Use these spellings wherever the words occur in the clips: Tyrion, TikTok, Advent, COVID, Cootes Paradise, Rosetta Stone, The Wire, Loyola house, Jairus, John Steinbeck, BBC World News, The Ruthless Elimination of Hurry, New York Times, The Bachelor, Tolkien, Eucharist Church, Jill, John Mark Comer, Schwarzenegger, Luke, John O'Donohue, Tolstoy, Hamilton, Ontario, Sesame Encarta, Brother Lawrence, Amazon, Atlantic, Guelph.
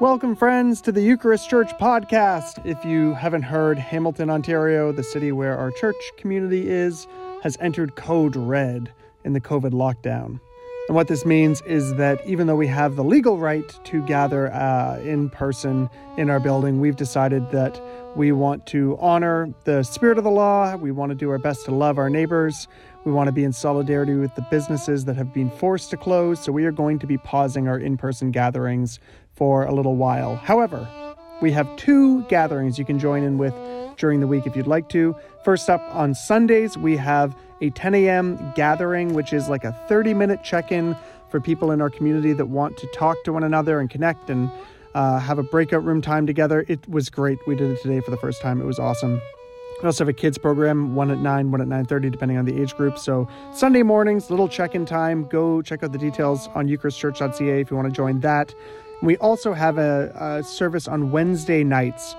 Welcome, friends, to the Eucharist Church podcast. If you haven't heard, Hamilton, Ontario, the city where our church community is, has entered code red in the COVID lockdown. And what this means is that even though we have the legal right to gather in person in our building, we've decided that we want to honor the spirit of the law. We want to do our best to love our neighbors. We want to be in solidarity with the businesses that have been forced to close. So we are going to be pausing our in-person gatherings for a little while. However, we have two gatherings you can join in with during the week if you'd like to. First up, on Sundays, we have a 10 a.m. gathering, which is like a 30-minute check-in for people in our community that want to talk to one another and connect and have a breakout room time together. It was great. We did it today for the first time. It was awesome. We also have a kids program, one at 9, one at 9:30, depending on the age group. So Sunday mornings, little check-in time. Go check out the details on eucharistchurch.ca if you want to join that. We also have a service on Wednesday nights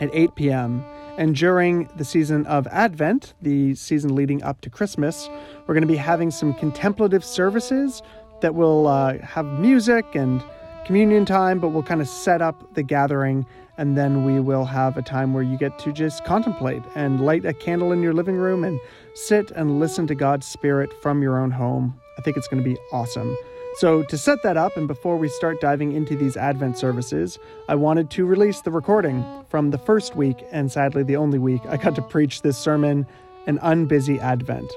at 8 p.m. And during the season of Advent, the season leading up to Christmas, we're going to be having some contemplative services that will have music and communion time, but we'll kind of set up the gathering. And then we will have a time where you get to just contemplate and light a candle in your living room and sit and listen to God's Spirit from your own home. I think it's going to be awesome. So to set that up, and before we start diving into these Advent services, I wanted to release the recording from the first week, and sadly the only week, I got to preach this sermon, An Unbusy Advent.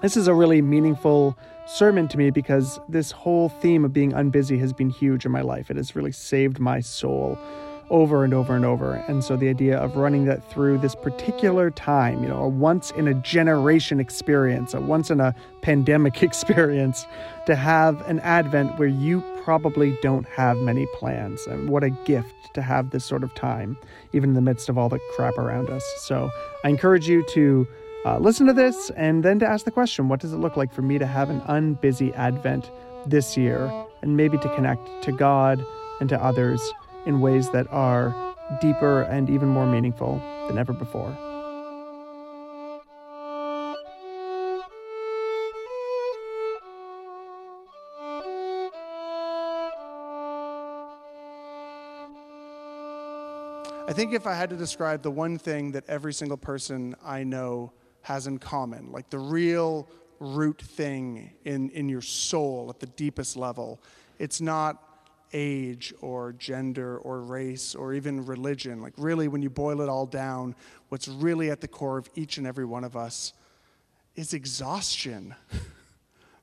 This is a really meaningful sermon to me because this whole theme of being unbusy has been huge in my life. It has really saved my soul over and over and over. And so the idea of running that through this particular time, you know, a once-in-a-generation experience, a once-in-a-pandemic experience, to have an Advent where you probably don't have many plans. And what a gift to have this sort of time, even in the midst of all the crap around us. So I encourage you to listen to this and then to ask the question, what does it look like for me to have an unbusy Advent this year? And maybe to connect to God and to others in ways that are deeper and even more meaningful than ever before. I think if I had to describe the one thing that every single person I know has in common, like the real root thing in your soul at the deepest level, it's not age or gender or race or even religion. Like really, when you boil it all down, what's really at the core of each and every one of us is exhaustion.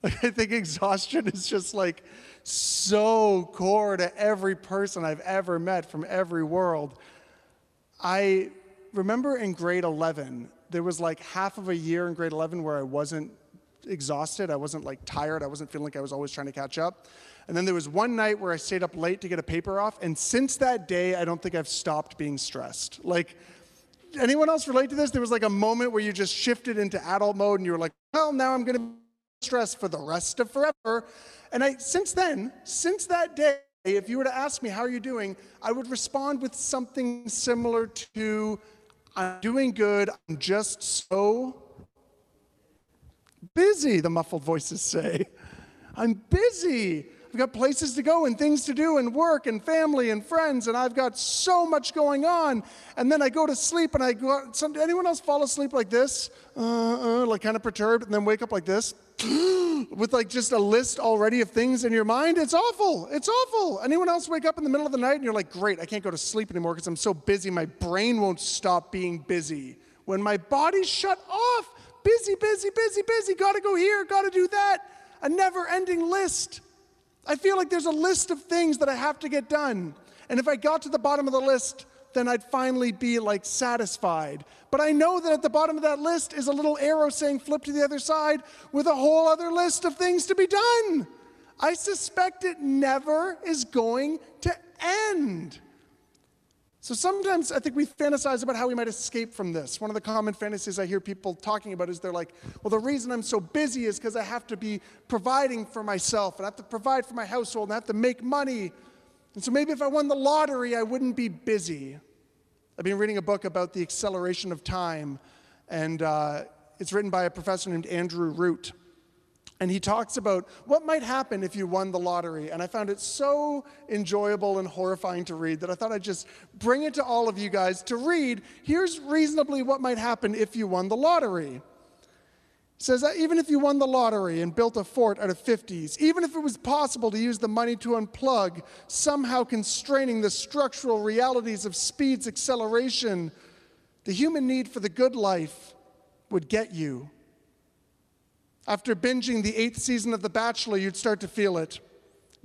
Like I think exhaustion is just like so core to every person I've ever met from every world. I remember in grade 11, there was like half of a year in grade 11 where I wasn't exhausted. I wasn't like tired. I wasn't feeling like I was always trying to catch up. And then there was one night where I stayed up late to get a paper off. And since that day, I don't think I've stopped being stressed. Like, anyone else relate to this? There was like a moment where you just shifted into adult mode and you were like, well, now I'm going to be stressed for the rest of forever. And since that day, if you were to ask me, how are you doing? I would respond with something similar to, I'm doing good. I'm just so busy, the muffled voices say. I'm busy. I've got places to go and things to do and work and family and friends, and I've got so much going on. And then I go to sleep and I go out. Anyone else fall asleep like this? Like kind of perturbed, and then wake up like this? With like just a list already of things in your mind? It's awful. It's awful. Anyone else wake up in the middle of the night and you're like, great, I can't go to sleep anymore because I'm so busy. My brain won't stop being busy. When my body's shut off, busy, busy, busy, busy, gotta go here, gotta do that. A never-ending list. I feel like there's a list of things that I have to get done. And if I got to the bottom of the list, then I'd finally be like satisfied. But I know that at the bottom of that list is a little arrow saying flip to the other side with a whole other list of things to be done. I suspect it never is going to end. So sometimes I think we fantasize about how we might escape from this. One of the common fantasies I hear people talking about is they're like, well, the reason I'm so busy is because I have to be providing for myself, and I have to provide for my household, and I have to make money. And so maybe if I won the lottery, I wouldn't be busy. I've been reading a book about the acceleration of time, and it's written by a professor named Andrew Root. And he talks about what might happen if you won the lottery. And I found it so enjoyable and horrifying to read that I thought I'd just bring it to all of you guys to read. Here's reasonably what might happen if you won the lottery. It says that even if you won the lottery and built a fort out of 50s, even if it was possible to use the money to unplug, somehow constraining the structural realities of speed's acceleration, the human need for the good life would get you. After binging the 8th season of The Bachelor, you'd start to feel it.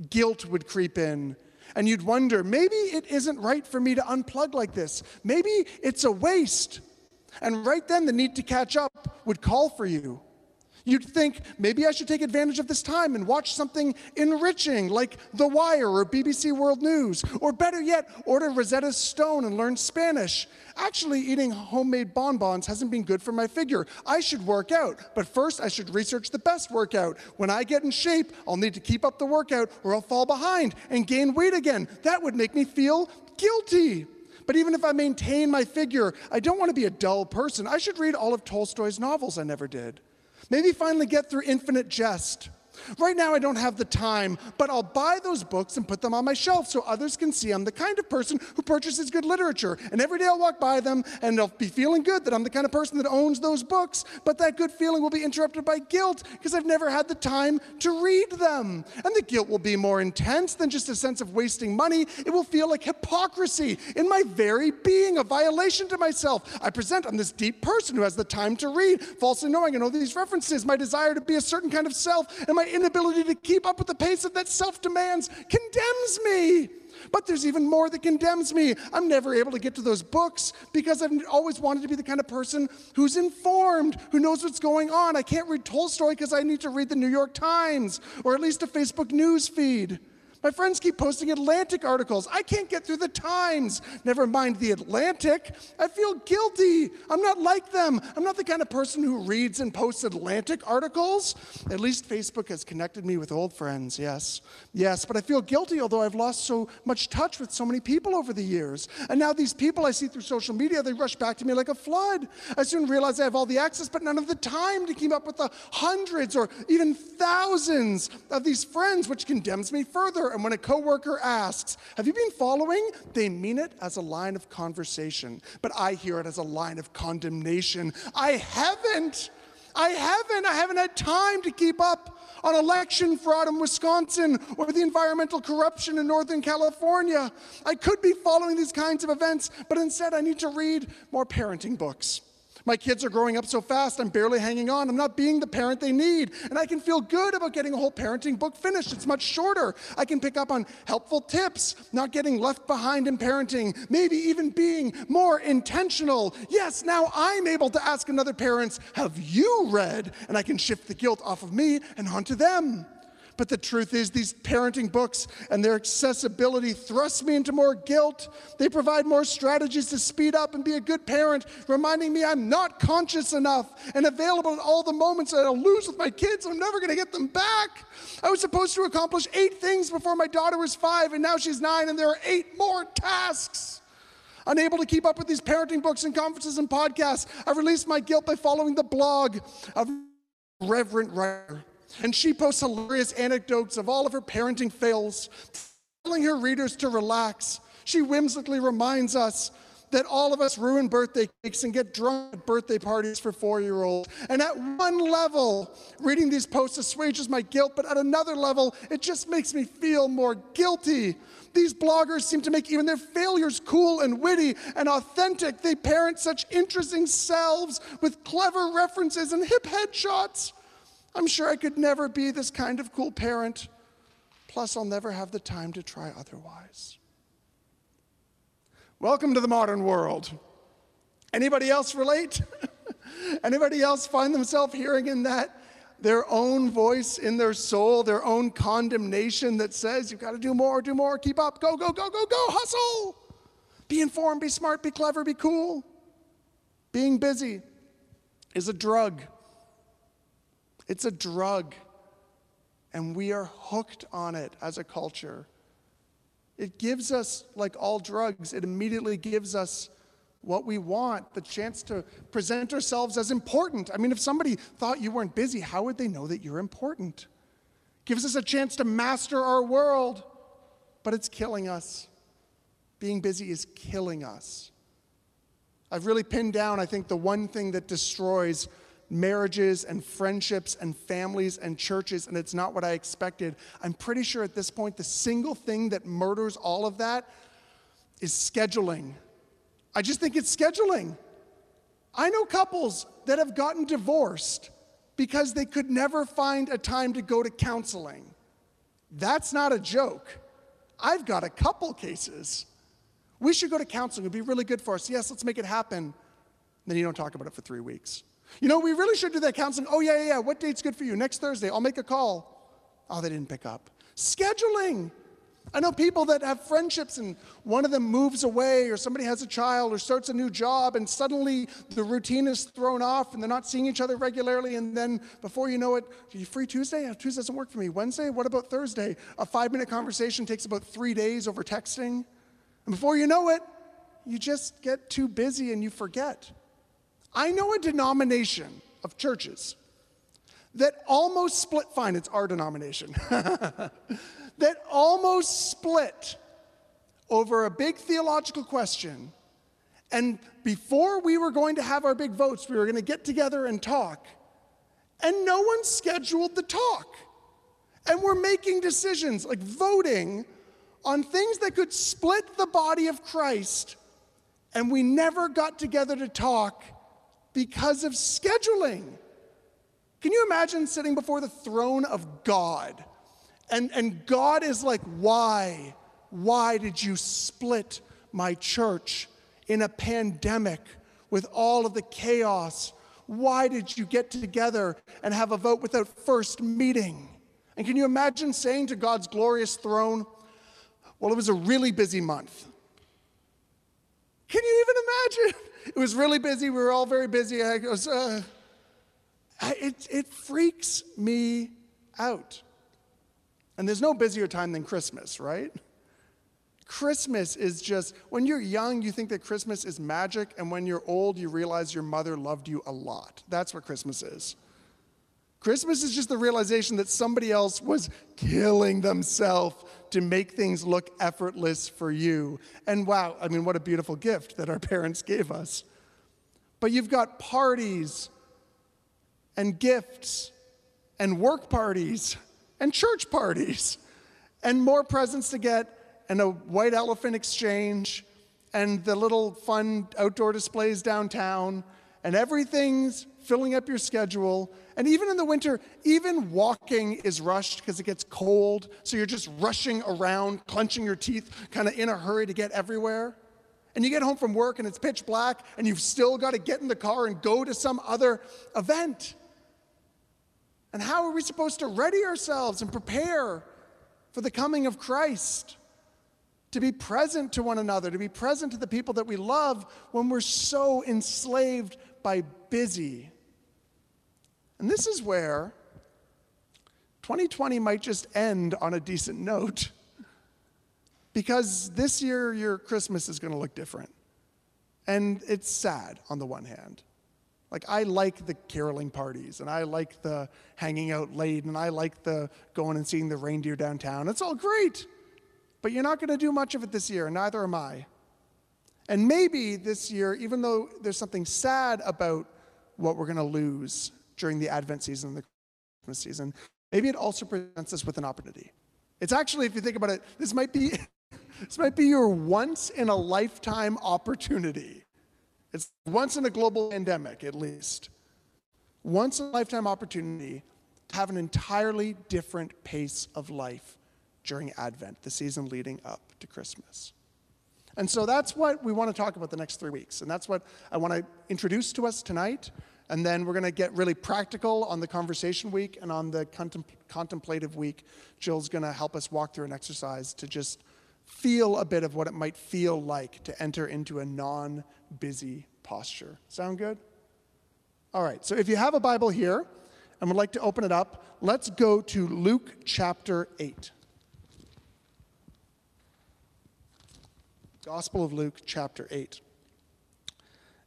Guilt would creep in, and you'd wonder, maybe it isn't right for me to unplug like this. Maybe it's a waste. And right then, the need to catch up would call for you. You'd think, maybe I should take advantage of this time and watch something enriching, like The Wire or BBC World News, or better yet, order Rosetta Stone and learn Spanish. Actually, eating homemade bonbons hasn't been good for my figure. I should work out, but first I should research the best workout. When I get in shape, I'll need to keep up the workout or I'll fall behind and gain weight again. That would make me feel guilty. But even if I maintain my figure, I don't want to be a dull person. I should read all of Tolstoy's novels. I never did. Maybe finally get through Infinite Jest. Right now I don't have the time, but I'll buy those books and put them on my shelf so others can see I'm the kind of person who purchases good literature. And every day I'll walk by them and I'll be feeling good that I'm the kind of person that owns those books, but that good feeling will be interrupted by guilt because I've never had the time to read them. And the guilt will be more intense than just a sense of wasting money. It will feel like hypocrisy in my very being, a violation to myself. I present I'm this deep person who has the time to read, falsely knowing and all these references, my desire to be a certain kind of self, and my inability to keep up with the pace of that self-demands condemns me. But there's even more that condemns me. I'm never able to get to those books because I've always wanted to be the kind of person who's informed, who knows what's going on. I can't read Tolstoy because I need to read the New York Times or at least a Facebook news feed. My friends keep posting Atlantic articles. I can't get through the Times. Never mind the Atlantic. I feel guilty. I'm not like them. I'm not the kind of person who reads and posts Atlantic articles. At least Facebook has connected me with old friends, yes. Yes, but I feel guilty, although I've lost so much touch with so many people over the years. And now these people I see through social media, they rush back to me like a flood. I soon realize I have all the access, but none of the time to keep up with the hundreds or even thousands of these friends, which condemns me further. And when a coworker asks, have you been following? They mean it as a line of conversation, but I hear it as a line of condemnation. I haven't had time to keep up on election fraud in Wisconsin or the environmental corruption in Northern California. I could be following these kinds of events, but instead I need to read more parenting books. My kids are growing up so fast, I'm barely hanging on. I'm not being the parent they need. And I can feel good about getting a whole parenting book finished. It's much shorter. I can pick up on helpful tips, not getting left behind in parenting, maybe even being more intentional. Yes, now I'm able to ask another parent, have you read? And I can shift the guilt off of me and onto them. But the truth is, these parenting books and their accessibility thrust me into more guilt. They provide more strategies to speed up and be a good parent, reminding me I'm not conscious enough and available at all the moments that I'll lose with my kids. I'm never going to get them back. I was supposed to accomplish 8 things before my daughter was 5, and now she's 9, and there are 8 more tasks. Unable to keep up with these parenting books and conferences and podcasts, I released my guilt by following the blog of Reverend Writer. And she posts hilarious anecdotes of all of her parenting fails, telling her readers to relax. She whimsically reminds us that all of us ruin birthday cakes and get drunk at birthday parties for 4-year-olds. And at one level, reading these posts assuages my guilt, but at another level, it just makes me feel more guilty. These bloggers seem to make even their failures cool and witty and authentic. They parent such interesting selves with clever references and hip headshots. I'm sure I could never be this kind of cool parent. Plus, I'll never have the time to try otherwise. Welcome to the modern world. Anybody else relate? Anybody else find themselves hearing in that? Their own voice in their soul, their own condemnation that says, you've got to do more, keep up, go, go, go, go, go, hustle. Be informed, be smart, be clever, be cool. Being busy is a drug. It's a drug, and we are hooked on it as a culture. It gives us, like all drugs, it immediately gives us what we want, the chance to present ourselves as important. I mean, if somebody thought you weren't busy, how would they know that you're important? Gives us a chance to master our world, but it's killing us. Being busy is killing us. I've really pinned down, I think, the one thing that destroys marriages and friendships and families and churches, and it's not what I expected. I'm pretty sure at this point the single thing that murders all of that is scheduling. I just think it's scheduling. I know couples that have gotten divorced because they could never find a time to go to counseling. That's not a joke. I've got a couple cases. We should go to counseling. It'd be really good for us. Yes, let's make it happen. Then you don't talk about it for 3 weeks. You know, we really should do that counseling. Oh, yeah. What date's good for you? Next Thursday, I'll make a call. Oh, they didn't pick up. Scheduling. I know people that have friendships and one of them moves away or somebody has a child or starts a new job and suddenly the routine is thrown off and they're not seeing each other regularly, and then before you know it, are you free Tuesday? Oh, Tuesday doesn't work for me. Wednesday? What about Thursday? A 5-minute conversation takes about 3 days over texting. And before you know it, you just get too busy and you forget. I know a denomination of churches that almost split, fine, it's our denomination, that almost split over a big theological question. And before we were going to have our big votes, we were going to get together and talk. And no one scheduled the talk. And we're making decisions, like voting on things that could split the body of Christ. And we never got together to talk because of scheduling. Can you imagine sitting before the throne of God? And God is like, why? Why did you split my church in a pandemic with all of the chaos? Why did you get together and have a vote without first meeting? And can you imagine saying to God's glorious throne, well, it was a really busy month. Can you even imagine? It was really busy. We were all very busy. I goes, it freaks me out. And there's no busier time than Christmas, right? Christmas is just, when you're young, you think that Christmas is magic, and when you're old, you realize your mother loved you a lot. That's what Christmas is. Christmas is just the realization that somebody else was killing themselves to make things look effortless for you. And wow, I mean, what a beautiful gift that our parents gave us. But you've got parties and gifts and work parties and church parties and more presents to get and a white elephant exchange and the little fun outdoor displays downtown and everything's filling up your schedule. And even in the winter, even walking is rushed because it gets cold. So you're just rushing around, clenching your teeth, kind of in a hurry to get everywhere. And you get home from work and it's pitch black and you've still got to get in the car and go to some other event. And how are we supposed to ready ourselves and prepare for the coming of Christ? To be present to one another, to be present to the people that we love when we're so enslaved by busy. And this is where 2020 might just end on a decent note, because this year your Christmas is going to look different. And it's sad on the one hand. Like, I like the caroling parties, and I like the hanging out late, and I like the going and seeing the reindeer downtown. It's all great, but you're not going to do much of it this year, and neither am I. And maybe this year, even though there's something sad about what we're going to lose during the Advent season and the Christmas season, maybe it also presents us with an opportunity. It's actually, if you think about it, this might be your once-in-a-lifetime opportunity. It's once in a global pandemic, at least. Once in a lifetime opportunity to have an entirely different pace of life during Advent, the season leading up to Christmas. And so that's what we want to talk about the next 3 weeks. And that's what I want to introduce to us tonight. And then we're going to get really practical on the conversation week and on the contemplative week. Jill's going to help us walk through an exercise to just feel a bit of what it might feel like to enter into a non-busy posture. Sound good? All right, so if you have a Bible here and would like to open it up, let's go to Luke chapter 8. Gospel of Luke chapter 8.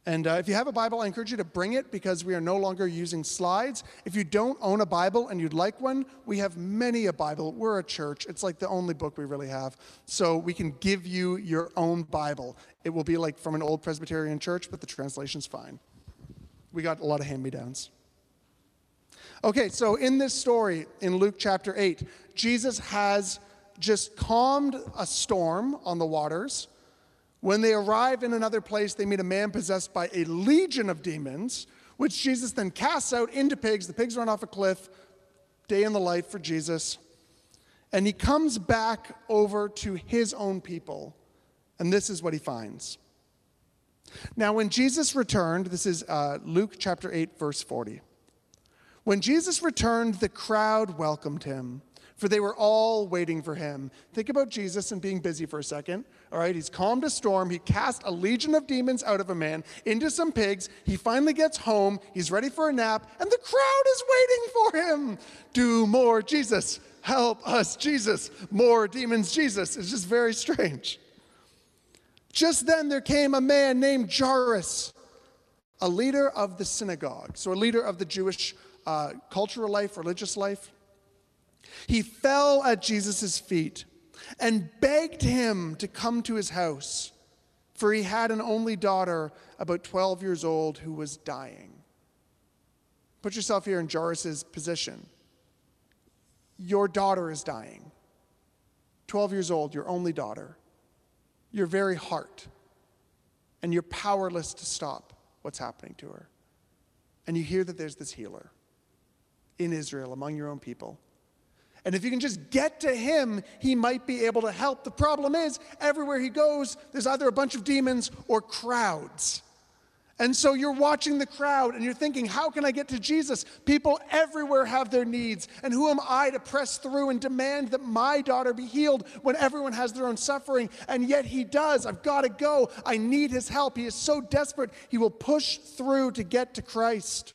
And if you have a Bible, I encourage you to bring it because we are no longer using slides. If you don't own a Bible and you'd like one, we have many a Bible. We're a church. It's like the only book we really have. So we can give you your own Bible. It will be like from an old Presbyterian church, but the translation's fine. We got a lot of hand-me-downs. Okay, so in this story, in Luke chapter 8, Jesus has just calmed a storm on the waters. When they arrive in another place, they meet a man possessed by a legion of demons, which Jesus then casts out into pigs. The pigs run off a cliff. Day in the life for Jesus. And he comes back over to his own people. And this is what he finds. Now, when Jesus returned, this is Luke chapter 8, verse 40. When Jesus returned, the crowd welcomed him, for they were all waiting for him. Think about Jesus and being busy for a second. All right, he's calmed a storm. He cast a legion of demons out of a man into some pigs. He finally gets home. He's ready for a nap, and the crowd is waiting for him. Do more, Jesus. Help us, Jesus. More demons, Jesus. It's just very strange. Just then there came a man named Jairus, a leader of the synagogue, so a leader of the Jewish cultural life, religious life. He fell at Jesus' feet and begged him to come to his house, for he had an only daughter, about 12 years old, who was dying. Put yourself here in Jairus' position. Your daughter is dying. 12 years old, your only daughter. Your very heart. And you're powerless to stop what's happening to her. And you hear that there's this healer in Israel among your own people. And if you can just get to him, he might be able to help. The problem is, everywhere he goes, there's either a bunch of demons or crowds. And so you're watching the crowd and you're thinking, how can I get to Jesus? People everywhere have their needs. And who am I to press through and demand that my daughter be healed when everyone has their own suffering? And yet he does. I've got to go. I need his help. He is so desperate. He will push through to get to Christ.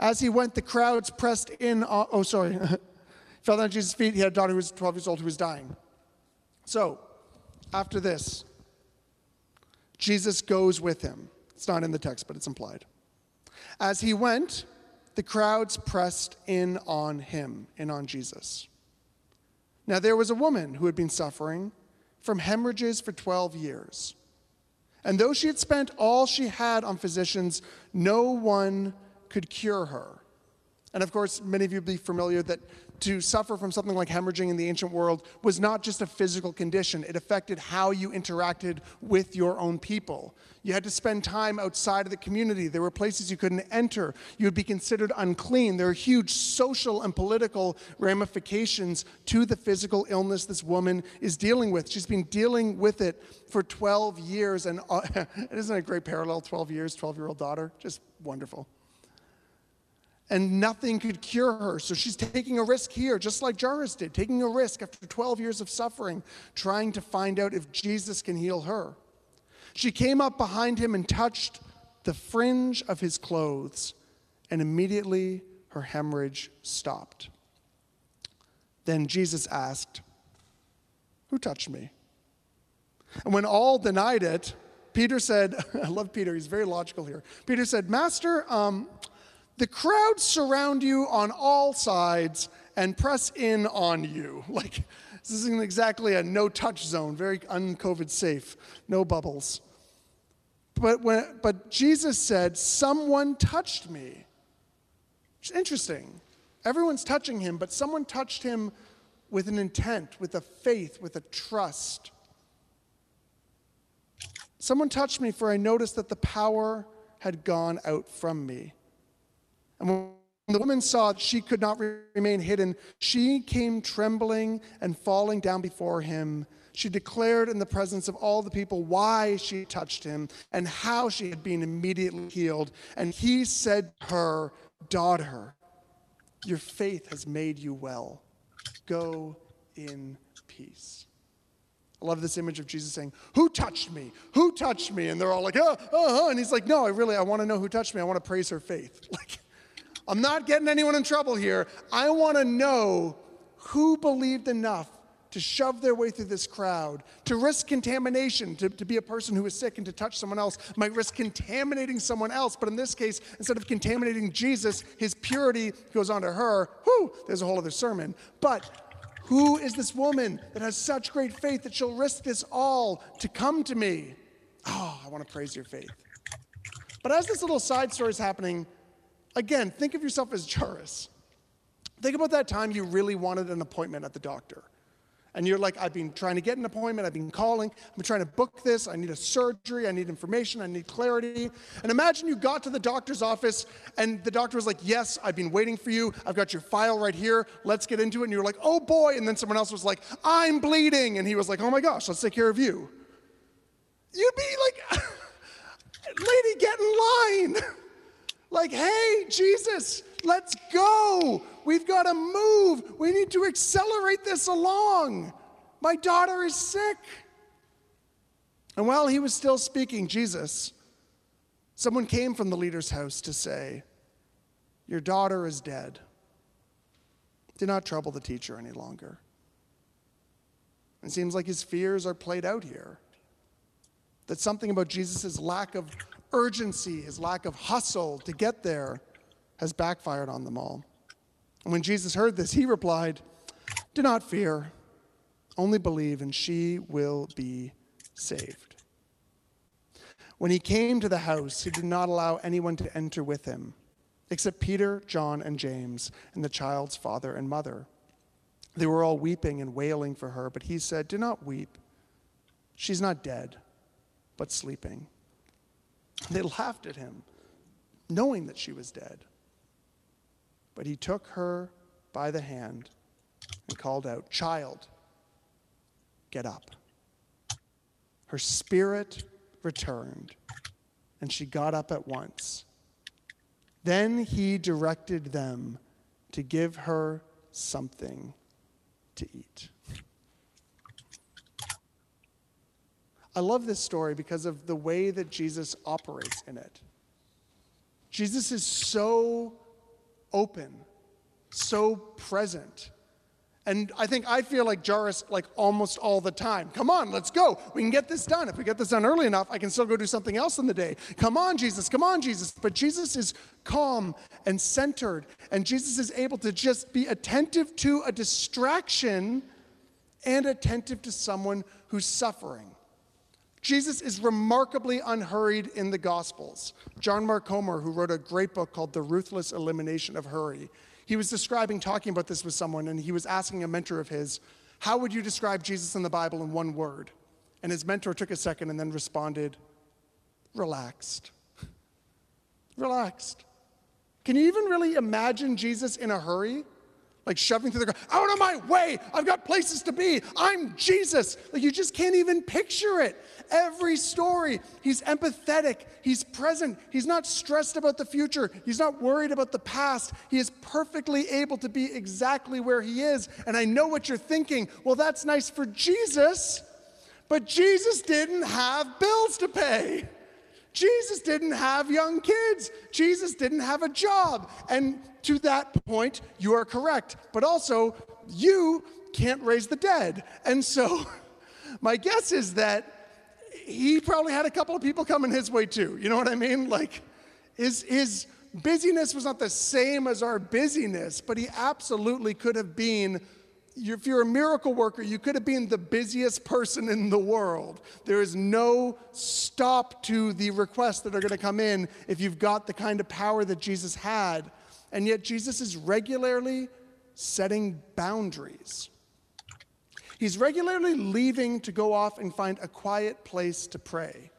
As he went, the crowds pressed in. Fell down at Jesus' feet. He had a daughter who was 12 years old who was dying. So, after this, Jesus goes with him. It's not in the text, but it's implied. As he went, the crowds pressed in on him, in on Jesus. Now, there was a woman who had been suffering from hemorrhages for 12 years. And though she had spent all she had on physicians, no one could cure her. And of course, many of you will be familiar that to suffer from something like hemorrhaging in the ancient world was not just a physical condition. It affected how you interacted with your own people. You had to spend time outside of the community. There were places you couldn't enter. You would be considered unclean. There are huge social and political ramifications to the physical illness this woman is dealing with. She's been dealing with it for 12 years. And isn't it a great parallel? 12 years, 12-year-old daughter. Just wonderful. And nothing could cure her. So she's taking a risk here, just like Jairus did, taking a risk after 12 years of suffering, trying to find out if Jesus can heal her. She came up behind him and touched the fringe of his clothes, and immediately her hemorrhage stopped. Then Jesus asked, "Who touched me?" And when all denied it, Peter said, I love Peter, he's very logical here. Peter said, "Master, the crowds surround you on all sides and press in on you." Like, this isn't exactly a no-touch zone, very un-COVID safe, no bubbles. But Jesus said, "Someone touched me." It's interesting. Everyone's touching him, but someone touched him with an intent, with a faith, with a trust. "Someone touched me, for I noticed that the power had gone out from me." And when the woman saw that she could not remain hidden, she came trembling and falling down before him. She declared in the presence of all the people why she touched him and how she had been immediately healed. And he said to her, "Daughter, your faith has made you well. Go in peace." I love this image of Jesus saying, "Who touched me? Who touched me?" And they're all like, And he's like, "No, I want to know who touched me. I want to praise her faith." Like, I'm not getting anyone in trouble here. I want to know who believed enough to shove their way through this crowd, to risk contamination, to be a person who is sick and to touch someone else might risk contaminating someone else. But in this case, instead of contaminating Jesus, his purity goes on to her. Whew, there's a whole other sermon. But who is this woman that has such great faith that she'll risk this all to come to me? Oh, I want to praise your faith. But as this little side story is happening, again, think of yourself as Jairus. Think about that time you really wanted an appointment at the doctor. And you're like, I've been trying to get an appointment, I've been calling, I've been trying to book this, I need a surgery, I need information, I need clarity. And imagine you got to the doctor's office and the doctor was like, yes, I've been waiting for you, I've got your file right here, let's get into it. And you're like, oh boy, and then someone else was like, I'm bleeding. And he was like, oh my gosh, let's take care of you. You'd be like, lady, get in line. Like, hey, Jesus, let's go. We've got to move. We need to accelerate this along. My daughter is sick. And while he was still speaking, Jesus, someone came from the leader's house to say, your daughter is dead. Do not trouble the teacher any longer. It seems like his fears are played out here. That something about Jesus' lack of urgency, his lack of hustle to get there, has backfired on them all. And when Jesus heard this, he replied, do not fear, only believe, and she will be saved. When he came to the house, he did not allow anyone to enter with him, except Peter, John, and James, and the child's father and mother. They were all weeping and wailing for her, but he said, do not weep. She's not dead, but sleeping. They laughed at him, knowing that she was dead. But he took her by the hand and called out, child, get up. Her spirit returned, and she got up at once. Then he directed them to give her something to eat. I love this story because of the way that Jesus operates in it. Jesus is so open, so present. And I think I feel like Jairus like almost all the time. Come on, let's go. We can get this done. If we get this done early enough, I can still go do something else in the day. Come on, Jesus. Come on, Jesus. But Jesus is calm and centered, and Jesus is able to just be attentive to a distraction and attentive to someone who's suffering. Jesus is remarkably unhurried in the Gospels. John Mark Comer, who wrote a great book called The Ruthless Elimination of Hurry, he was talking about this with someone, and he was asking a mentor of his, how would you describe Jesus in the Bible in one word? And his mentor took a second and then responded, relaxed. Relaxed. Can you even really imagine Jesus in a hurry? Like shoving through the crowd, out of my way, I've got places to be, I'm Jesus. Like you just can't even picture it. Every story, he's empathetic, he's present, he's not stressed about the future, he's not worried about the past, he is perfectly able to be exactly where he is. And I know what you're thinking, well that's nice for Jesus, but Jesus didn't have bills to pay. Jesus didn't have young kids. Jesus didn't have a job. And to that point, you are correct. But also, you can't raise the dead. And so my guess is that he probably had a couple of people coming his way too. You know what I mean? Like his busyness was not the same as our busyness, but he absolutely could have been, if you're a miracle worker, you could have been the busiest person in the world. There is no stop to the requests that are going to come in if you've got the kind of power that Jesus had. And yet Jesus is regularly setting boundaries. He's regularly leaving to go off and find a quiet place to pray.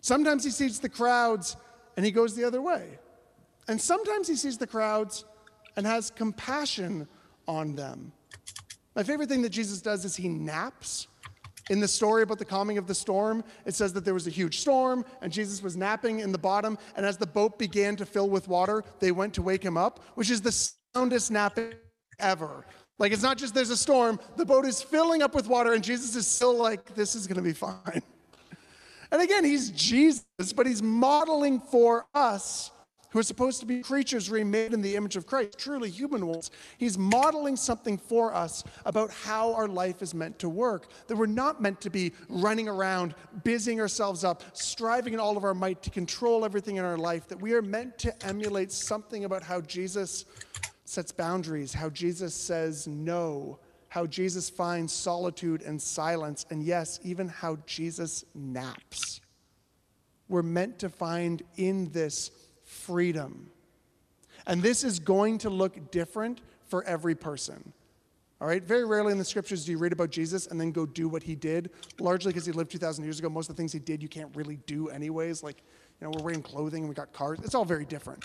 Sometimes he sees the crowds and he goes the other way. And sometimes he sees the crowds and has compassion on them. My favorite thing that Jesus does is he naps. In the story about the calming of the storm, it says that there was a huge storm, and Jesus was napping in the bottom, and as the boat began to fill with water, they went to wake him up, which is the soundest napping ever. Like, it's not just there's a storm, the boat is filling up with water, and Jesus is still like, this is going to be fine. And again, he's Jesus, but he's modeling for us who are supposed to be creatures remade in the image of Christ, truly human ones, he's modeling something for us about how our life is meant to work, that we're not meant to be running around, busying ourselves up, striving in all of our might to control everything in our life, that we are meant to emulate something about how Jesus sets boundaries, how Jesus says no, how Jesus finds solitude and silence, and yes, even how Jesus naps. We're meant to find in this freedom. And this is going to look different for every person. All right? Very rarely in the scriptures do you read about Jesus and then go do what he did, largely because he lived 2,000 years ago. Most of the things he did you can't really do anyways. Like, you know, we're wearing clothing and we got cars. It's all very different.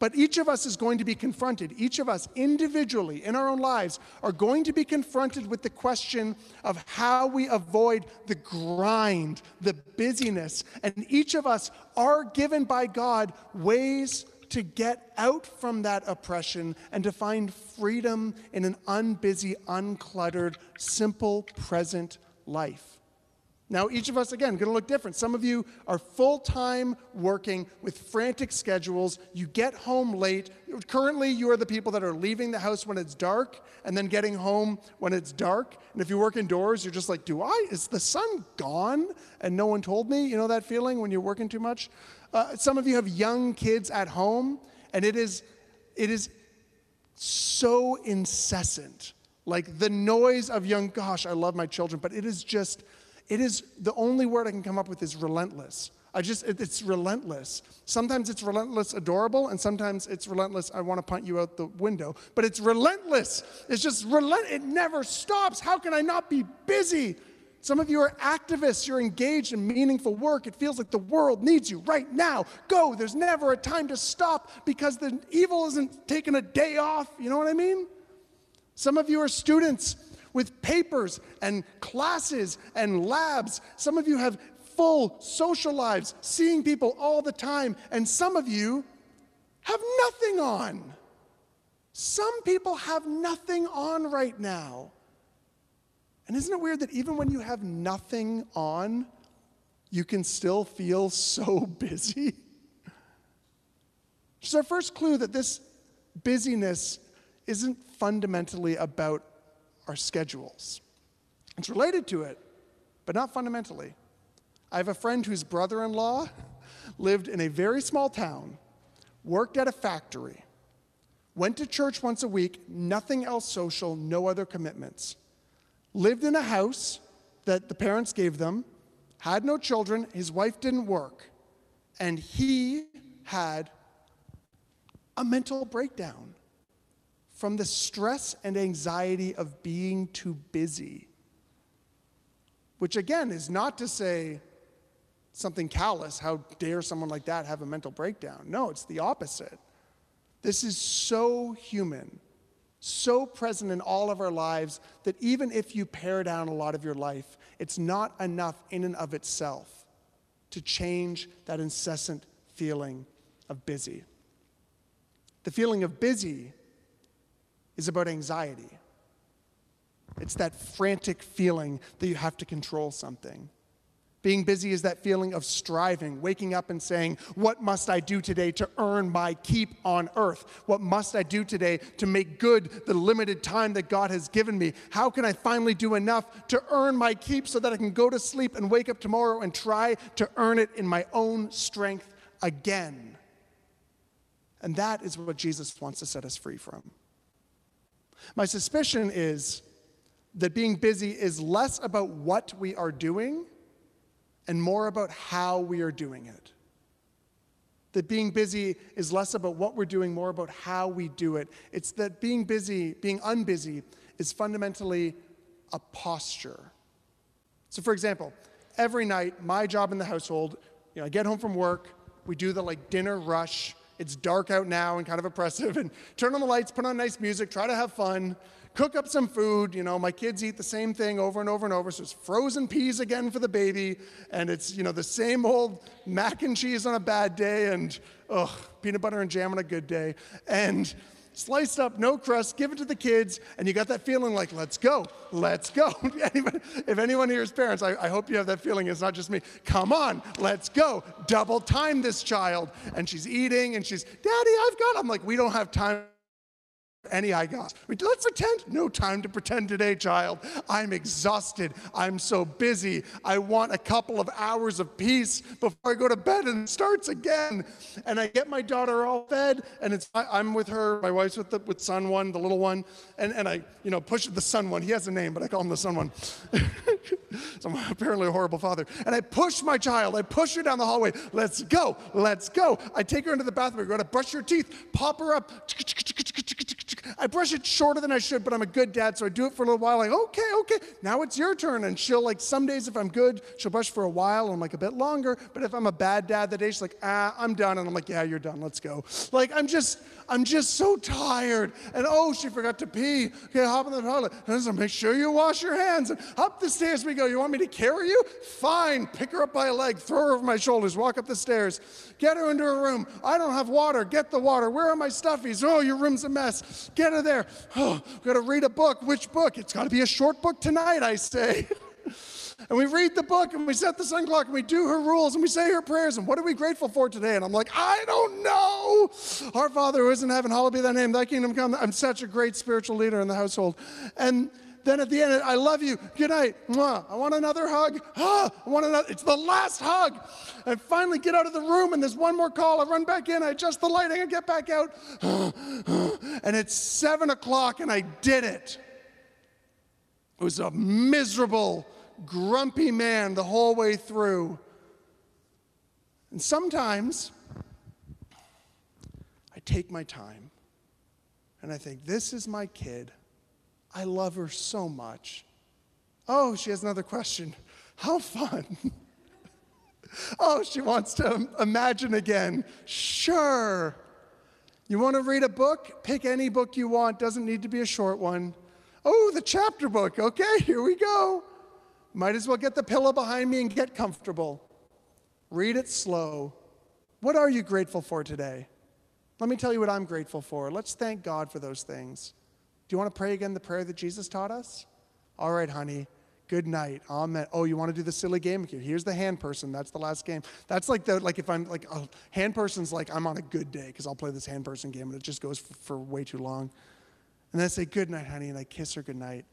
But each of us is going to be confronted. Each of us individually in our own lives are going to be confronted with the question of how we avoid the grind, the busyness. And each of us are given by God ways to get out from that oppression and to find freedom in an unbusy, uncluttered, simple, present life. Now, each of us, again, going to look different. Some of you are full-time working with frantic schedules. You get home late. Currently, you are the people that are leaving the house when it's dark and then getting home when it's dark. And if you work indoors, you're just like, is the sun gone? And no one told me. You know that feeling when you're working too much? Some of you have young kids at home, and it is so incessant. Like the noise of young, gosh, I love my children, but it is just... It is, the only word I can come up with is relentless. It's relentless. Sometimes it's relentless adorable, and sometimes it's relentless, I want to punt you out the window. But it's relentless. It's just relentless. It never stops. How can I not be busy? Some of you are activists. You're engaged in meaningful work. It feels like the world needs you right now. Go. There's never a time to stop because the evil isn't taking a day off. You know what I mean? Some of you are students with papers and classes and labs. Some of you have full social lives, seeing people all the time, and some of you have nothing on. Some people have nothing on right now. And isn't it weird that even when you have nothing on, you can still feel so busy? It's our first clue that this busyness isn't fundamentally about our schedules. It's related to it, but not fundamentally. I have a friend whose brother-in-law lived in a very small town, worked at a factory, went to church once a week, nothing else social, no other commitments, lived in a house that the parents gave them, had no children, his wife didn't work, and he had a mental breakdown from the stress and anxiety of being too busy. Which again is not to say something callous, how dare someone like that have a mental breakdown. No, it's the opposite. This is so human, so present in all of our lives that even if you pare down a lot of your life, it's not enough in and of itself to change that incessant feeling of busy. The feeling of busy is about anxiety. It's that frantic feeling that you have to control something. Being busy is that feeling of striving, waking up and saying, what must I do today to earn my keep on earth? What must I do today to make good the limited time that God has given me? How can I finally do enough to earn my keep so that I can go to sleep and wake up tomorrow and try to earn it in my own strength again? And that is what Jesus wants to set us free from. My suspicion is that being busy is less about what we are doing and more about how we are doing it. That being busy is less about what we're doing, more about how we do it. It's that being busy, being unbusy, is fundamentally a posture. So for example, every night, my job in the household, I get home from work, we do the dinner rush. It's dark out now and kind of oppressive, and turn on the lights, put on nice music, try to have fun, cook up some food. My kids eat the same thing over and over and over, so it's frozen peas again for the baby, and it's, the same old mac and cheese on a bad day, and peanut butter and jam on a good day. And sliced up, no crust, give it to the kids, and you got that feeling like, let's go. If anyone here is parents, I hope you have that feeling. It's not just me. Come on, let's go. Double time this child. And she's eating, and she's, Daddy, I've got, I'm like, we don't have time. Any I got. Let's pretend. No time to pretend today, child. I'm exhausted. I'm so busy. I want a couple of hours of peace before I go to bed and it starts again. And I get my daughter all fed, and it's I'm with her. My wife's with son one, the little one, and I push the son one. He has a name, but I call him the son one. So I'm apparently a horrible father. And I push my child. I push her down the hallway. Let's go. Let's go. I take her into the bathroom. I go to brush your teeth. Pop her up. I brush it shorter than I should, but I'm a good dad, so I do it for a little while, like, okay, now it's your turn. And she'll, like, some days if I'm good, she'll brush for a while, and I'm like, a bit longer. But if I'm a bad dad that day, she's like, I'm done. And I'm like, yeah, you're done. Let's go. Like, I'm just so tired. And, oh, she forgot to pee. Okay, hop in the toilet. Make sure you wash your hands. And up the stairs we go. You want me to carry you? Fine. Pick her up by a leg. Throw her over my shoulders. Walk up the stairs. Get her into her room. I don't have water. Get the water. Where are my stuffies? Oh, your room's a mess. Get her there. Oh, we've got to read a book. Which book? It's got to be a short book tonight, I say. And we read the book, and we set the sun clock, and we do her rules, and we say her prayers, and what are we grateful for today? And I'm like, I don't know. Our Father who is in heaven, hallowed be thy name, thy kingdom come. I'm such a great spiritual leader in the household. And then at the end, I love you. Good night. Mwah. I want another hug. Ah, I want another. It's the last hug. I finally get out of the room, and there's one more call. I run back in. I adjust the lighting. I get back out. And it's 7 o'clock, and I did it. It was a miserable, grumpy man the whole way through. And sometimes I take my time, and I think, this is my kid. I love her so much. Oh, she has another question. How fun. Oh, she wants to imagine again. Sure. You want to read a book? Pick any book you want. Doesn't need to be a short one. Oh, the chapter book. Okay, here we go. Might as well get the pillow behind me and get comfortable. Read it slow. What are you grateful for today? Let me tell you what I'm grateful for. Let's thank God for those things. Do you want to pray again the prayer that Jesus taught us? All right, honey. Good night. Amen. Oh, you want to do the silly game? Here's the hand person. That's the last game. That's like the if I'm like a hand person's like I'm on a good day because I'll play this hand person game and it just goes for way too long. And then I say good night, honey, and I kiss her good night.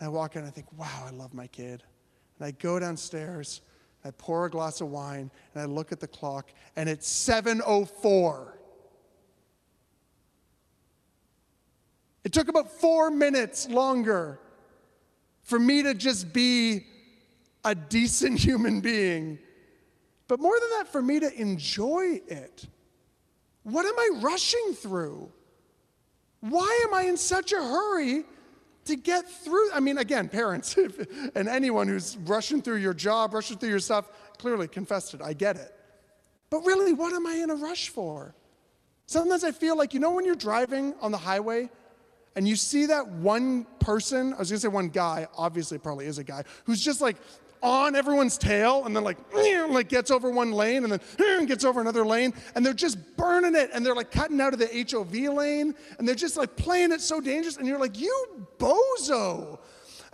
And I walk in and I think, wow, I love my kid. And I go downstairs and I pour a glass of wine and I look at the clock and it's 7:04. It took about 4 minutes longer for me to just be a decent human being. But more than that, for me to enjoy it. What am I rushing through? Why am I in such a hurry to get through? I mean, again, parents, and anyone who's rushing through your job, rushing through your stuff, clearly confessed it. I get it. But really, what am I in a rush for? Sometimes I feel like, when you're driving on the highway, and you see that one person, I was going to say one guy, obviously it probably is a guy, who's just like on everyone's tail and then like gets over one lane and then gets over another lane and they're just burning it and they're like cutting out of the HOV lane and they're just like playing it so dangerous and you're like, you bozo.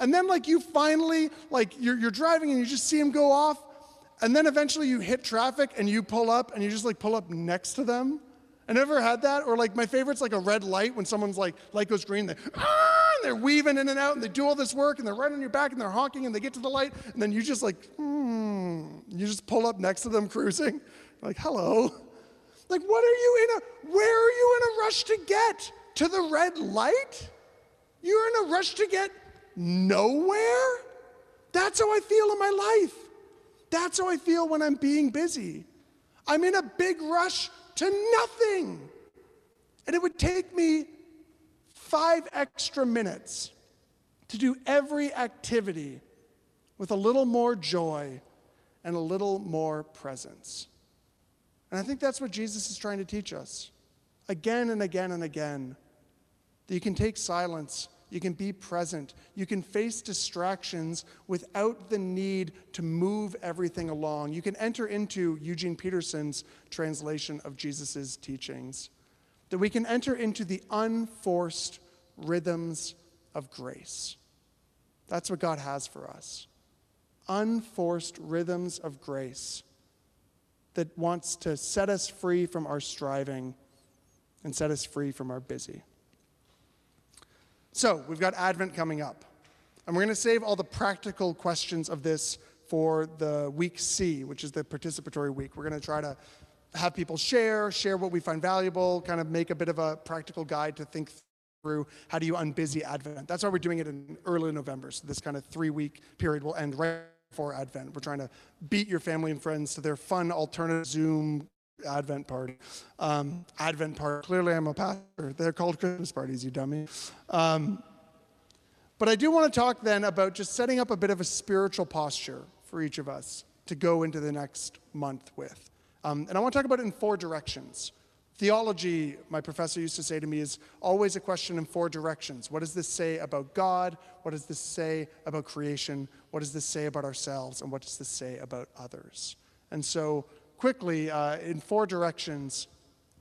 And then like you finally, like you're driving and you just see him go off and then eventually you hit traffic and you pull up and you just like pull up next to them. I never had that, or like my favorite's like a red light when someone's like, light goes green, and they're weaving in and out, and they do all this work, and they're right on your back, and they're honking, and they get to the light, and then you just like, you just pull up next to them cruising, like, hello. Like, where are you in a rush to get? To the red light? You're in a rush to get nowhere? That's how I feel in my life. That's how I feel when I'm being busy. I'm in a big rush to nothing. And it would take me 5 extra minutes to do every activity with a little more joy and a little more presence. And I think that's what Jesus is trying to teach us again and again and again. That you can take silence, you can be present, you can face distractions without the need to move everything along. You can enter into Eugene Peterson's translation of Jesus' teachings. that we can enter into the unforced rhythms of grace. That's what God has for us. Unforced rhythms of grace that wants to set us free from our striving and set us free from our busy. So we've got Advent coming up, and we're going to save all the practical questions of this for the week C, which is the participatory week. We're going to try to have people share what we find valuable, kind of make a bit of a practical guide to think through how do you unbusy Advent. That's why we're doing it in early November. So this kind of 3-week period will end right before Advent. We're trying to beat your family and friends to their fun alternative Zoom Advent party. Clearly I'm a pastor. They're called Christmas parties, you dummy. But I do want to talk then about just setting up a bit of a spiritual posture for each of us to go into the next month with. And I want to talk about it in 4 directions. Theology, my professor used to say to me, is always a question in 4 directions. What does this say about God? What does this say about creation? What does this say about ourselves? And what does this say about others? And so quickly, in 4 directions,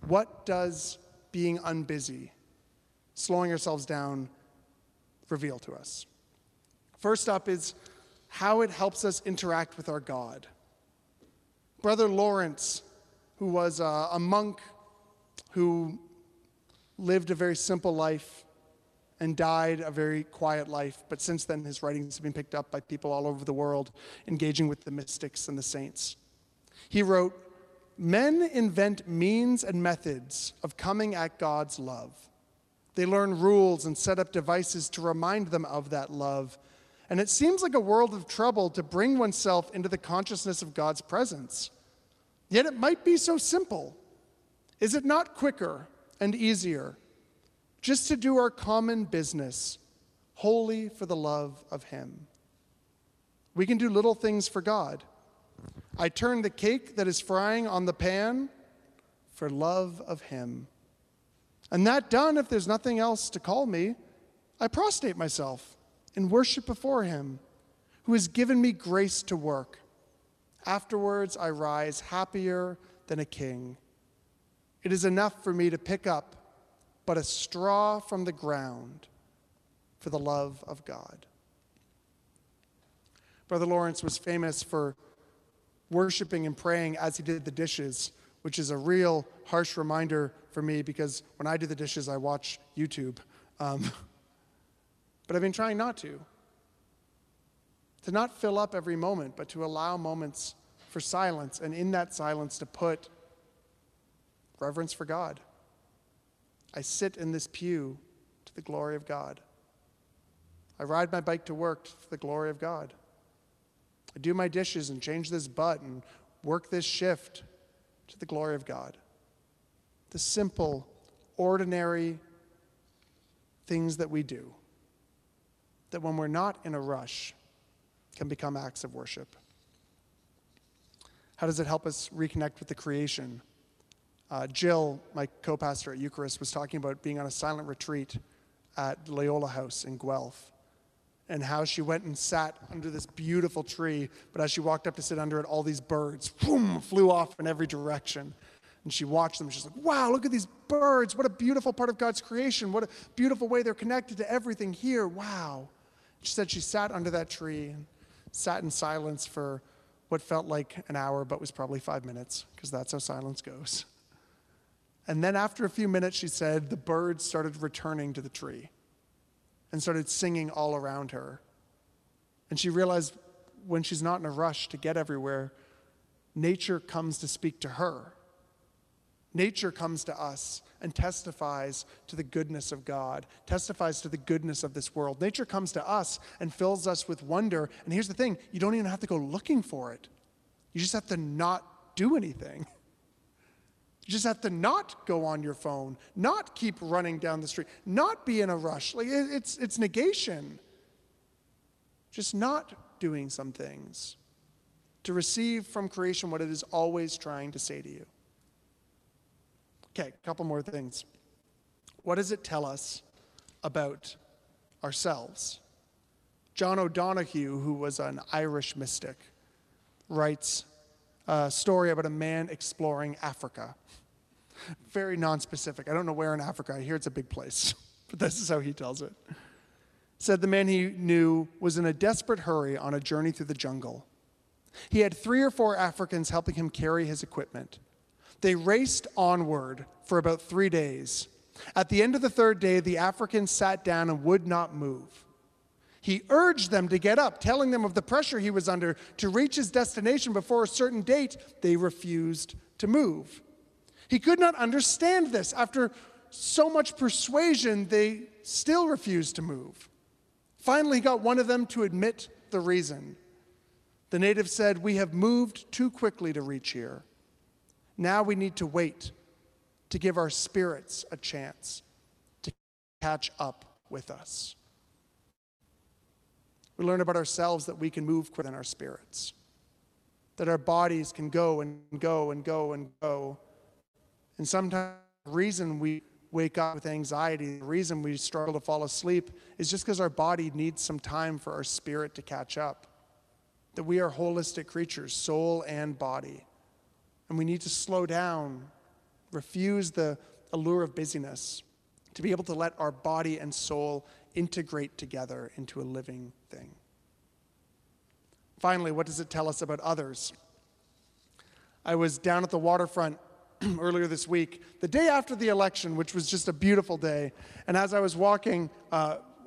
what does being unbusy, slowing ourselves down, reveal to us? First up is how it helps us interact with our God. Brother Lawrence, who was a monk who lived a very simple life and died a very quiet life, but since then his writings have been picked up by people all over the world, engaging with the mystics and the saints. He wrote, "Men invent means and methods of coming at God's love. They learn rules and set up devices to remind them of that love. And it seems like a world of trouble to bring oneself into the consciousness of God's presence. Yet it might be so simple. Is it not quicker and easier just to do our common business wholly for the love of Him? We can do little things for God. I turn the cake that is frying on the pan for love of Him. And that done, if there's nothing else to call me, I prostrate myself in worship before Him, who has given me grace to work. Afterwards, I rise happier than a king. It is enough for me to pick up but a straw from the ground for the love of God." Brother Lawrence was famous for worshiping and praying as he did the dishes, which is a real harsh reminder for me because when I do the dishes, I watch YouTube. But I've been trying not to not fill up every moment, but to allow moments for silence, and in that silence to put reverence for God. I sit in this pew to the glory of God. I ride my bike to work to the glory of God. I do my dishes and change this butt and work this shift to the glory of God. The simple, ordinary things that we do, that when we're not in a rush, can become acts of worship. How does it help us reconnect with the creation? Jill, my co-pastor at Eucharist, was talking about being on a silent retreat at Loyola House in Guelph, and how she went and sat under this beautiful tree, but as she walked up to sit under it, all these birds flew off in every direction. And she watched them. She's like, wow, look at these birds. What a beautiful part of God's creation. What a beautiful way they're connected to everything here. Wow. She said she sat under that tree and sat in silence for what felt like an hour, but was probably 5 minutes, because that's how silence goes. And then after a few minutes, she said, the birds started returning to the tree and started singing all around her. And she realized when she's not in a rush to get everywhere, nature comes to speak to her. Nature comes to us and testifies to the goodness of God, testifies to the goodness of this world. Nature comes to us and fills us with wonder. And here's the thing, you don't even have to go looking for it. You just have to not do anything. You just have to not go on your phone, not keep running down the street, not be in a rush. Like it's negation. Just not doing some things to receive from creation what it is always trying to say to you. Okay, a couple more things. What does it tell us about ourselves? John O'Donohue, who was an Irish mystic, writes a story about a man exploring Africa. Very nonspecific. I don't know where in Africa. I hear it's a big place, but this is how he tells it. Said the man he knew was in a desperate hurry on a journey through the jungle. He had 3 or 4 Africans helping him carry his equipment. They raced onward for about 3 days. At the end of the 3rd day, the Africans sat down and would not move. He urged them to get up, telling them of the pressure he was under to reach his destination before a certain date. They refused to move. He could not understand this. After so much persuasion, they still refused to move. Finally, he got one of them to admit the reason. The native said, "We have moved too quickly to reach here. Now we need to wait to give our spirits a chance to catch up with us." We learn about ourselves that we can move quicker than our spirits, that our bodies can go and go and go and go. And sometimes the reason we wake up with anxiety, the reason we struggle to fall asleep is just because our body needs some time for our spirit to catch up, that we are holistic creatures, soul and body. And we need to slow down, refuse the allure of busyness, to be able to let our body and soul integrate together into a living thing. Finally, what does it tell us about others? I was down at the waterfront earlier this week, the day after the election, which was just a beautiful day. And as I was walking,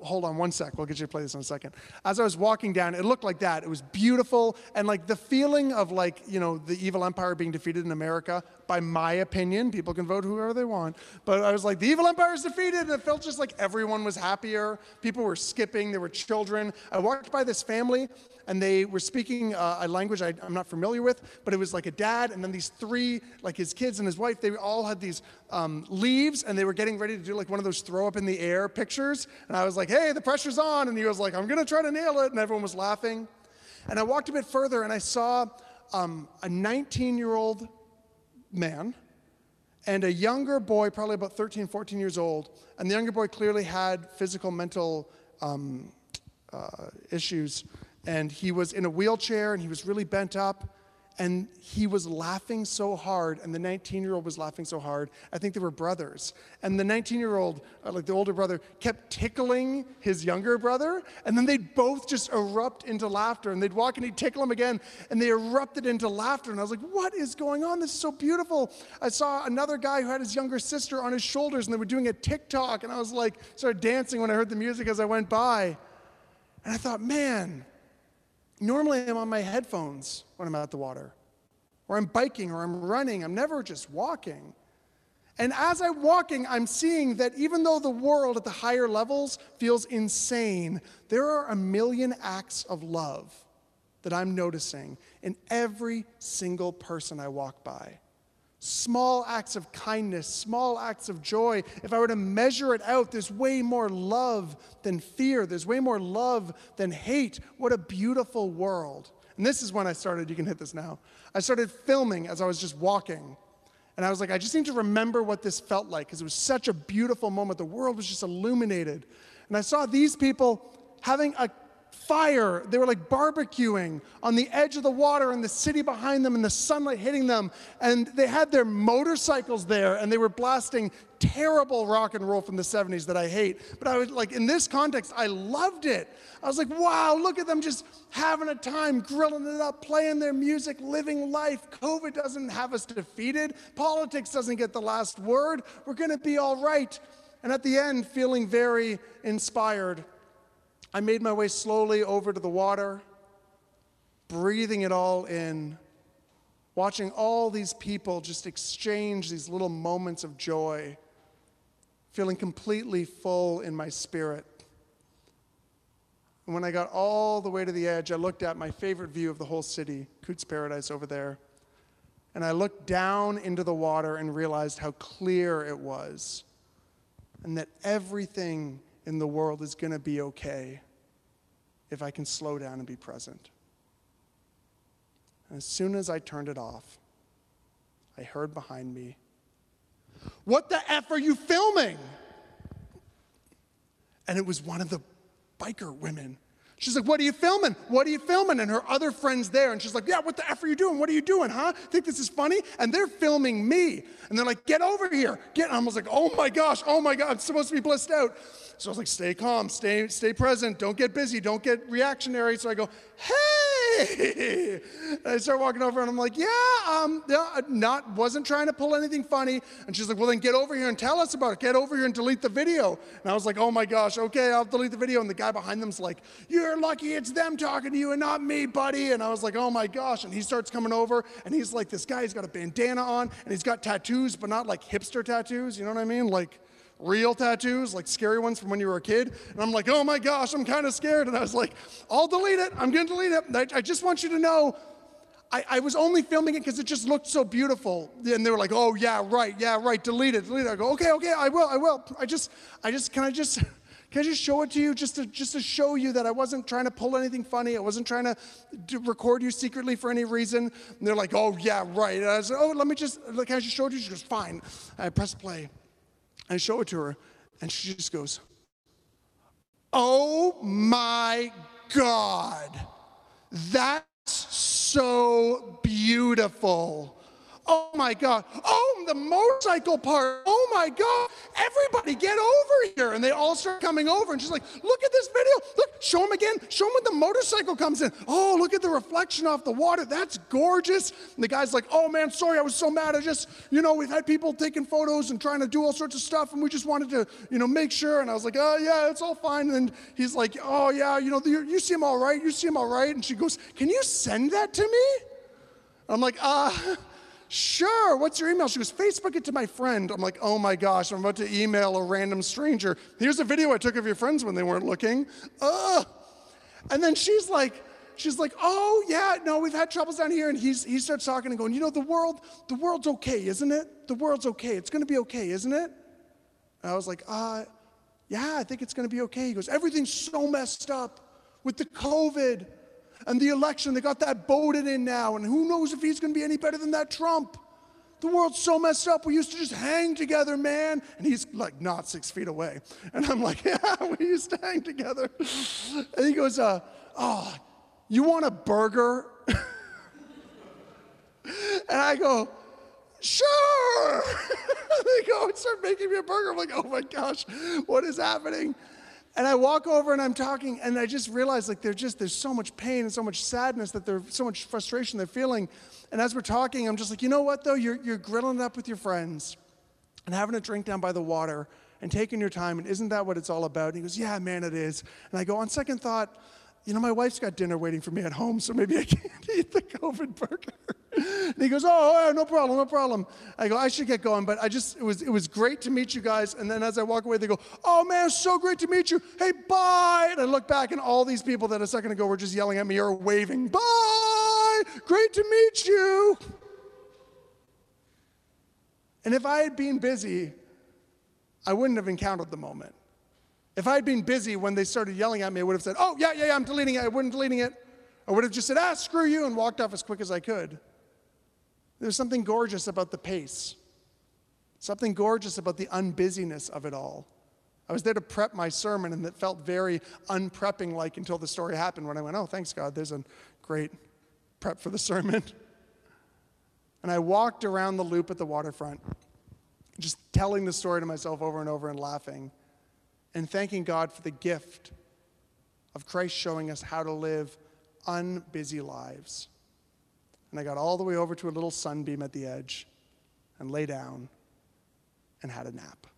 hold on one sec, we'll get you to play this in a second. As I was walking down, it looked like that. It was beautiful, and like the feeling of like, you know, the evil empire being defeated in America, by my opinion, people can vote whoever they want, but I was like, the evil empire is defeated, and it felt just like everyone was happier. People were skipping, there were children. I walked by this family, and they were speaking a language I'm not familiar with, but it was like a dad, and then these 3, like his kids and his wife, they all had these leaves, and they were getting ready to do like one of those throw up in the air pictures, and I was like, "Hey, the pressure's on," and he was like, "I'm gonna try to nail it," and everyone was laughing. And I walked a bit further, and I saw a 19-year-old man and a younger boy, probably about 13, 14 years old, and the younger boy clearly had physical, mental issues, and he was in a wheelchair, and he was really bent up, and he was laughing so hard, and the 19-year-old was laughing so hard. I think they were brothers. And the 19-year-old, like the older brother, kept tickling his younger brother, and then they'd both just erupt into laughter, and they'd walk and he'd tickle him again, and they erupted into laughter, and I was like, what is going on? This is so beautiful. I saw another guy who had his younger sister on his shoulders, and they were doing a TikTok, and I was like, started dancing when I heard the music as I went by. And I thought, man, normally I'm on my headphones when I'm at the water, or I'm biking, or I'm running. I'm never just walking. And as I'm walking, I'm seeing that even though the world at the higher levels feels insane, there are a million acts of love that I'm noticing in every single person I walk by. Small acts of kindness, small acts of joy. If I were to measure it out, there's way more love than fear. There's way more love than hate. What a beautiful world. And this is when I started, you can hit this now. I started filming as I was just walking. And I was like, I just need to remember what this felt like, because it was such a beautiful moment. The world was just illuminated. And I saw these people having a fire. They were like barbecuing on the edge of the water and the city behind them and the sunlight hitting them. And they had their motorcycles there, and they were blasting terrible rock and roll from the 70s that I hate. But I was like, in this context, I loved it. I was like, wow, look at them just having a time, grilling it up, playing their music, living life. COVID doesn't have us defeated. Politics doesn't get the last word. We're going to be all right. And at the end, feeling very inspired, I made my way slowly over to the water, breathing it all in, watching all these people just exchange these little moments of joy, feeling completely full in my spirit. And when I got all the way to the edge, I looked at my favorite view of the whole city, Cootes Paradise over there, and I looked down into the water and realized how clear it was, and that everything in the world is going to be okay if I can slow down and be present. And as soon as I turned it off, I heard behind me, "What the F are you filming?" And it was one of the biker women She's like, what are you filming? What are you filming? And her other friend's there. And she's like, yeah, what the F are you doing? What are you doing, huh? Think this is funny? And they're filming me. And they're like, get over here. And I was like, oh my gosh, I'm supposed to be blissed out. So I was like, stay calm, stay present, don't get busy, don't get reactionary. So I go, hey! And I start walking over and I'm like, wasn't trying to pull anything funny. And she's like, well then get over here and tell us about it. Get over here and delete the video. And I was like, oh my gosh, okay, I'll delete the video. And the guy behind them's like, you're lucky it's them talking to you and not me, buddy. And I was like, oh my gosh. And he starts coming over and he's like, this guy, he's got a bandana on and he's got tattoos, but not like hipster tattoos, you know what I mean? Like real tattoos, like scary ones from when you were a kid. And I'm like, oh my gosh, I'm kind of scared. And I was like, I'll delete it. I'm going to delete it. I just want you to know, I was only filming it because it just looked so beautiful. And they were like, oh yeah, right, delete it. I go, okay, I will. Can I just show it to you just to show you that I wasn't trying to pull anything funny. I wasn't trying to record you secretly for any reason. And they're like, oh yeah, right. And I said, oh, can I just show it to you? She goes, fine. I press play. I show it to her, and she just goes, oh my God, that's so beautiful. Oh my God, oh, the motorcycle part, oh my God, everybody get over here. And they all start coming over, and she's like, look at this video, look, show them again, show them when the motorcycle comes in. Oh, look at the reflection off the water, that's gorgeous. And the guy's like, oh man, sorry, I was so mad, we've had people taking photos and trying to do all sorts of stuff, and we just wanted to, make sure. And I was like, oh yeah, it's all fine. And he's like, oh yeah, you seem all right. And she goes, can you send that to me? And I'm like, sure, what's your email? She goes, Facebook it to my friend. I'm like, oh my gosh, I'm about to email a random stranger. Here's a video I took of your friends when they weren't looking. And then she's like, oh yeah, no, we've had troubles down here. And he starts talking and going, the world's okay, isn't it? The world's okay, it's gonna be okay, isn't it? And I was like, yeah, I think it's gonna be okay. He goes, everything's so messed up with the COVID. And the election, they got that voted in now, and who knows if he's going to be any better than that Trump. The world's so messed up, we used to just hang together, man. And he's like not 6 feet away. And I'm like, yeah, we used to hang together. And he goes, oh, you want a burger? And I go, sure. They go and start making me a burger. I'm like, oh my gosh, what is happening? And I walk over and I'm talking, and I just realize there's so much pain and so much sadness that there's so much frustration they're feeling. And as we're talking, I'm just like, you know what though? You're grilling it up with your friends and having a drink down by the water and taking your time, and isn't that what it's all about? And he goes, yeah, man, it is. And I go, on second thought, my wife's got dinner waiting for me at home, so maybe I can't eat the COVID burger. And he goes, oh, no problem. I go, I should get going, but it was great to meet you guys. And then as I walk away, they go, oh man, it's so great to meet you. Hey, bye. And I look back, and all these people that a second ago were just yelling at me or waving, bye, great to meet you. And if I had been busy, I wouldn't have encountered the moment. If I had been busy when they started yelling at me, I would have said, oh, yeah, I'm deleting it. I wouldn't deleting it. I would have just said, screw you, and walked off as quick as I could. There's something gorgeous about the pace, something gorgeous about the unbusyness of it all. I was there to prep my sermon, and it felt very unprepping-like until the story happened when I went, oh, thanks, God, there's a great prep for the sermon. And I walked around the loop at the waterfront, just telling the story to myself over and over and laughing, and thanking God for the gift of Christ showing us how to live unbusy lives. And I got all the way over to a little sunbeam at the edge and lay down and had a nap.